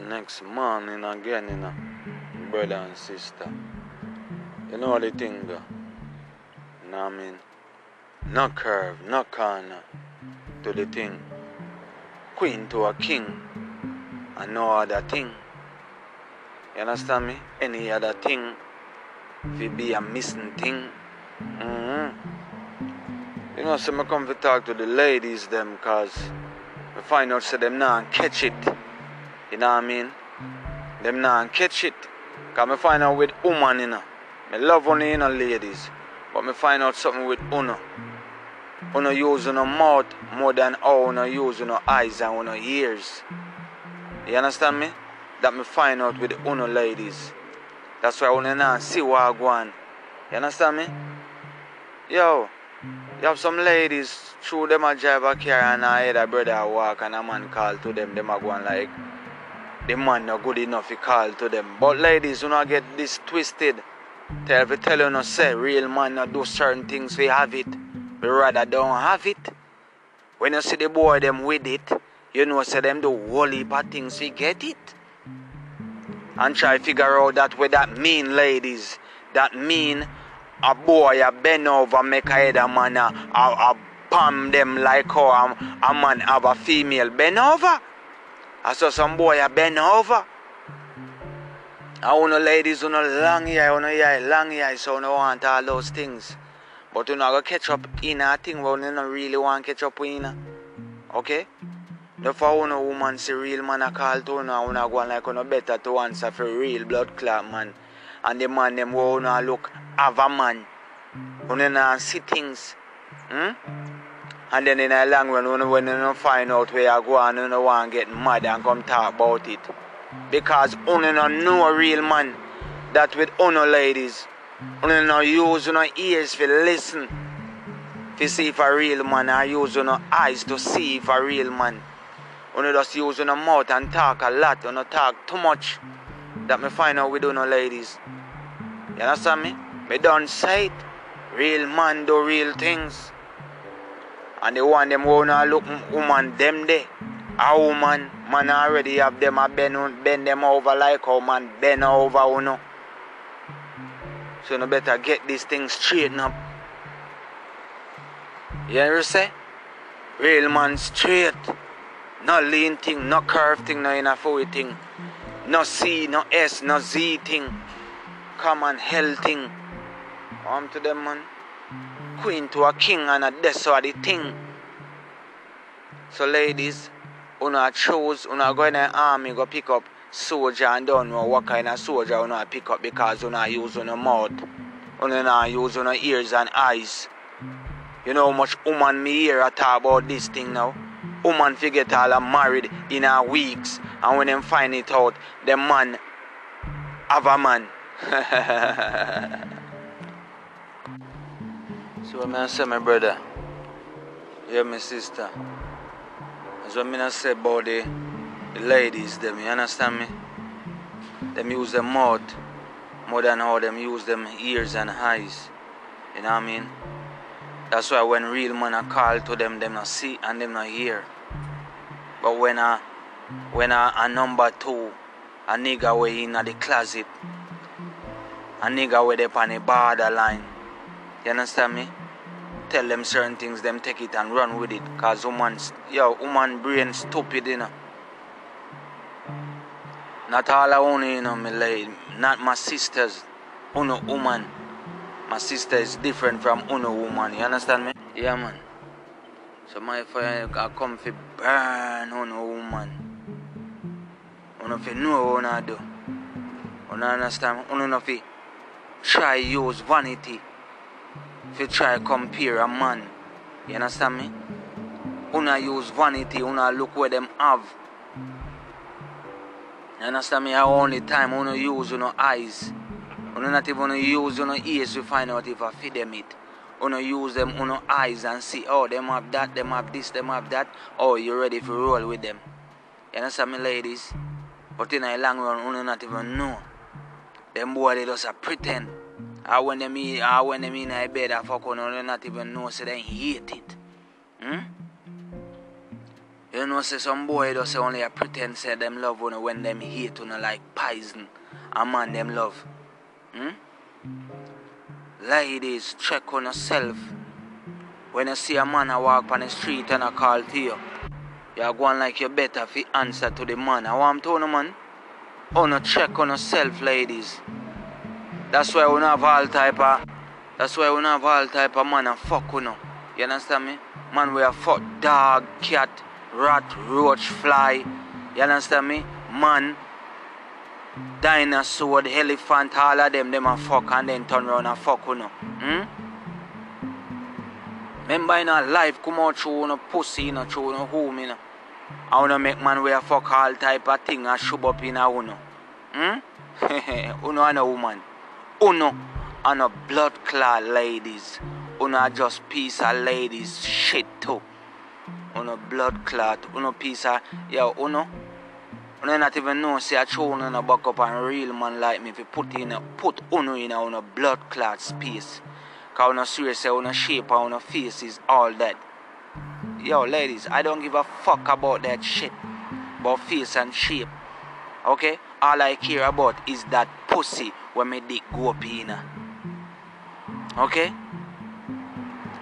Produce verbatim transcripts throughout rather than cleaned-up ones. the next morning again, you know, brother and sister. You know the thing though. You know what I mean? No curve, no corner to the thing. Queen to a king and no other thing. You understand me? Any other thing will be a missing thing. Mm-hmm. You know, so I come to talk to the ladies them because I find out so them not catch it. You know what I mean? Them not catch it. Because I find out with woman, you know. I love only, you know, ladies. But I find out something with Uno. Uno use Uno mouth more than how Uno use Uno eyes and Uno ears. You understand me? That me find out with the Uno ladies. That's why Uno now see what I go on. You understand me? Yo, you have some ladies through them a drive a car and I hear a brother a walk and a man call to them. Them a go on like, the man not good enough he call to them. But ladies, you know, get this twisted. Tell we tell you no say real man not do certain things we have it. We rather don't have it. When you see the boy them with it, you know say them do whole heap of things we get it. And try figure out that what that mean, ladies. That mean a boy a bend over make a head a man a, a, a palm them like how a, a man have a female bend over. I saw some boy a bend over. I want the ladies on a long year, on a long year, so I want all those things. But you know, I catch up in a thing where you don't really want to catch up in. Okay? Therefore, a woman see real man a call to her, I go like you better to answer for real blood clot man. And the man them who don't look have a man. You don't see things. Hmm? And then in a long run, when you don't find out where you go and you don't want to get mad and come talk about it. Because Uno no know a real man. That with Uno ladies. Uno no use Uno ears to listen. To see if a real man. I use Uno eyes to see if a real man. Uno just use Uno mouth and talk a lot. Uno talk too much. That me find out with Uno ladies. You understand me? Me don't say it. Real man do real things. And the one them who no look woman them there. A woman, man already have them a bend, bend them over like how man bend over, you know. So you better get this thing straightened up. You hear me say? Real man straight. No lean thing, no curve thing, no inner foe thing. No C, no S, no Z thing. Come on, hell thing. Come to them, man. Queen to a king and a death or the thing. So ladies, Una choose, Una go in the army, go pick up soldier and don't know what kind of soldier Una pick up because Una use Una mouth. Una use Una ears and eyes. You know how much woman me hear I talk about this thing now? Woman forget all are married in her weeks and when them find it out, the man have a man. So I say my brother, yeah my sister. That's what I say about the, the ladies, them, you understand me? Them use their mouth more than how them use them ears and eyes. You know what I mean? That's why when real man I call to them, them not see and them not hear. But when a when a, a number two, a nigga way in at the closet, a nigga way up on the borderline. You understand me? Tell them certain things, them take it and run with it. Cause woman's, yo, woman brain stupid, you know. Not all I own, you know, my lady. Not my sisters, Uno woman. My sister is different from Uno woman, you understand me? Yeah, man. So my friend, I come fi burn Uno woman. Uno fi know what I do. Uno understand, Uno no fi try use vanity. If you try compare a man, you understand me? Una use vanity, una look where them have. You understand me? The only time una use una eyes. Una not even use una ears to find out if I feed them it. Una use them una eyes and see, oh, them have that, them have this, them have that. Oh, you ready to roll with them. You understand me, ladies? But in the long run, una not even know. Them boy, they just a pretend. I when them in, I when them in a bed, I fuck on, they not even know, so they hate it. Hmm? You You know, say some boy just only a pretend say them love you know, when them hate you know, like poison. A man them love. Hmm? Ladies, check on yourself. When you see a man a walk on the street and a call to you, you are going like you better if you answer to the man. I want to know, man. Oh no, check on yourself, ladies. That's why we don't have all type of That's why we don't have all type of man and fuck you know. You understand me? Man, we are fuck dog, cat, rat, roach, fly. You understand me? Man, dinosaur, elephant, all of them, them a fuck and then turn around and fuck you know. Hmm? Remember in our life, come out through no pussy, you know, through no home, you know. I wanna make man wear fuck all type of thing and shove up in a uno. Hmm? Uno and a woman. Uno and a blood clad ladies. Uno just piece of ladies shit too. Uno blood clad. Uno piece of yo uno. Uno not even know say I throw uno in a back up and real man like me if you put in a put uno in a uno blood clad space. Cause uno seriously uno shape and uno face is all that. Yo ladies, I don't give a fuck about that shit. About face and shape. Okay? All I care about is that pussy when my dick go up in. Okay?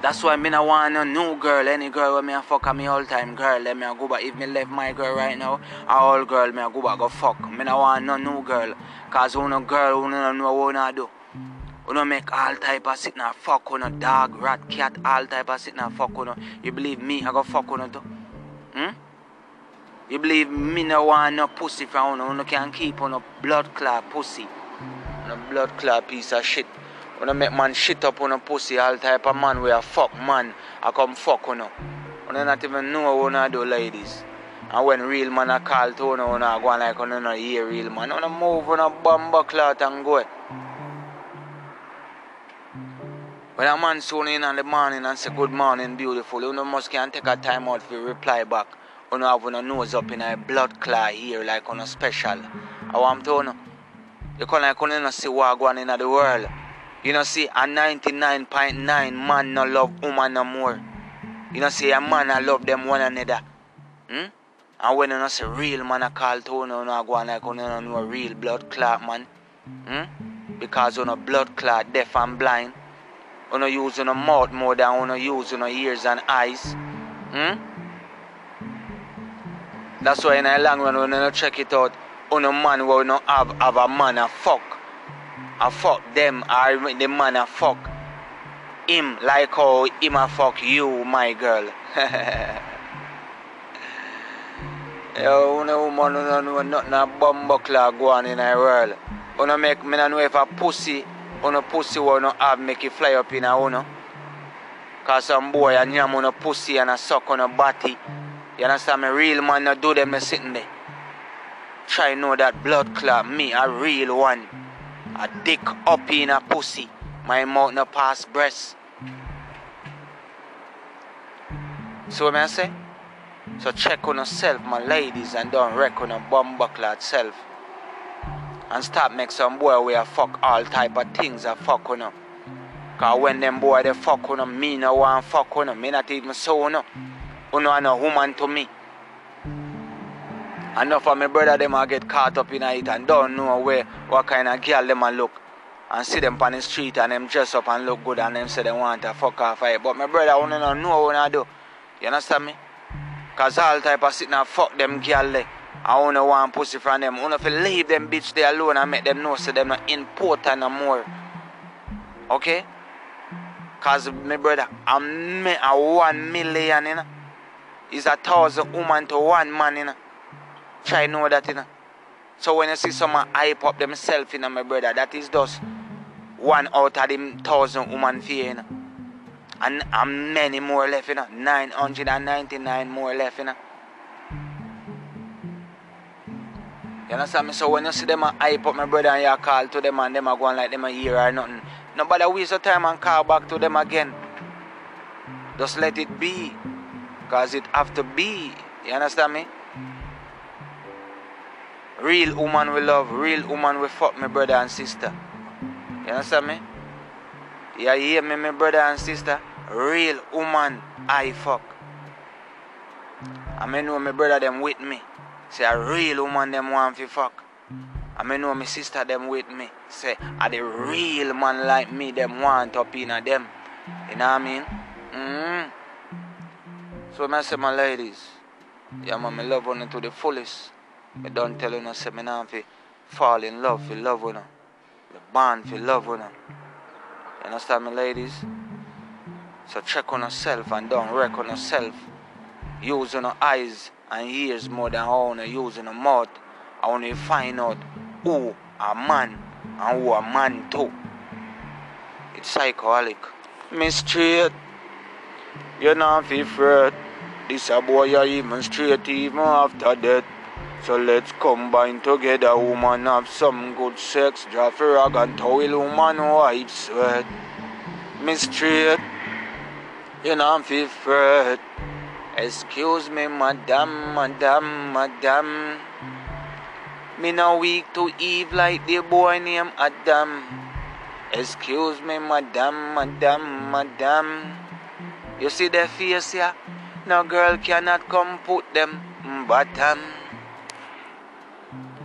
That's why me not want no new girl. Any girl when me a fuck a me all time girl, let me a go back. If me left my girl right now, a old girl me a go back go fuck. Me not want no new girl. Cause who no girl who no know what I do. You don't make all type of sitting and fuck on a dog, rat, cat, all type of sitting and fuck on a. You believe me, I go fuck on a too. Hmm? You believe me no want no pussy from you, you can keep on a blood clot pussy. On a blood clot piece of shit. You don't make man shit up on a pussy, all type of man where a fuck man, I come fuck on a. You don't not even know what I do, ladies. And when real man a call to you, you not going like you don't hear real man. You don't move on a bumper clot and go. When a man soon in and the morning and say good morning beautiful, you know must can take a time out for reply back. You know have a nose up in a blood clot here like on a special. I want to know. You can like you know see what going on in the world. You know see a ninety-nine point nine man no love woman no more. You know see a man I love them one another. Hmm? And when you know see real man I call to you know go on like you know no real blood clot man. Hmm? Because you know blood clot deaf and blind. You know use your mouth more than you know use your ears and eyes. Hmm? That's why in the long run when you check it out, you know man will not have have a man a fuck. A fuck them or the man a fuck him like how him a fuck you, my girl. Yo, you know woman you know nothing a bumbuckler go on in the world. You know make me know if a pussy Uno pussy will not have make it fly up in a uno. Cause some boy a nyam on a pussy and a suck on a body. You understand me? Real man not do them sitting there. Try know that blood clot me a real one. A dick up in a pussy. My mouth no pass breast. So what I say? So check on yourself, my ladies, and don't wreck on a bumbuckler itself. And stop make some boy where fuck all type of things a fuck on them. Cause when them boy they fuck on them, me no want fuck on them. Me not even so on them. You know no woman to me. Enough of my brother them a get caught up in it and don't know where what kind of girl them a look. And see them on the street and them dress up and look good and them say they want to fuck off it. But my brother you don't know what I do. You understand me? Cause all type of sitting and fuck them girl there. I only want pussy from them. I only feel leave them bitch there alone and make them know so them not important no more. Okay? Cause my brother, I'm a one million, you know. It's a thousand women to one man, you know. Try know that, you know. So when you see someone hype up themselves, you know, my brother, that is just one out of them thousand women fear, you know. And, and many more left, you know. nine hundred ninety-nine more left, you know. You understand me? So when you see them hype up my brother and you call to them and them are going like them a year or nothing, nobody waste your time and call back to them again. Just let it be. Cause it have to be. You understand me? Real woman we love, real woman we fuck, my brother and sister. You understand me? You hear me, my brother and sister? Real woman I fuck. And I know my brother them with me. Say a real woman them want fi fuck. And I know my sister them with me. Say a the real man like me them want up in a them. You know what I mean? Mm-hmm. So I say my ladies, yeah man, I love you to the fullest. I don't tell you no say me nah fi fall in love fi love you. The bond fi love you. You understand me, ladies? So check on yourself and don't wreck on yourself. Use your eyes and ears more than how you use your mouth. I want to find out who a man and who a man too. It's psychotic. Miss straight, you're not feel afraid. This a boy you're even straight even after death. So let's combine together, woman, have some good sex. Draft a rag and towel, woman, wipe sweat. Miss straight, you're not feel afraid. Excuse me, madam, madam, madam. Me no weak to Eve like the boy named Adam. Excuse me, madam, madam, madam. You see their face here? No girl cannot come put them bottom.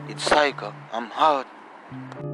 It's psycho. I'm hard.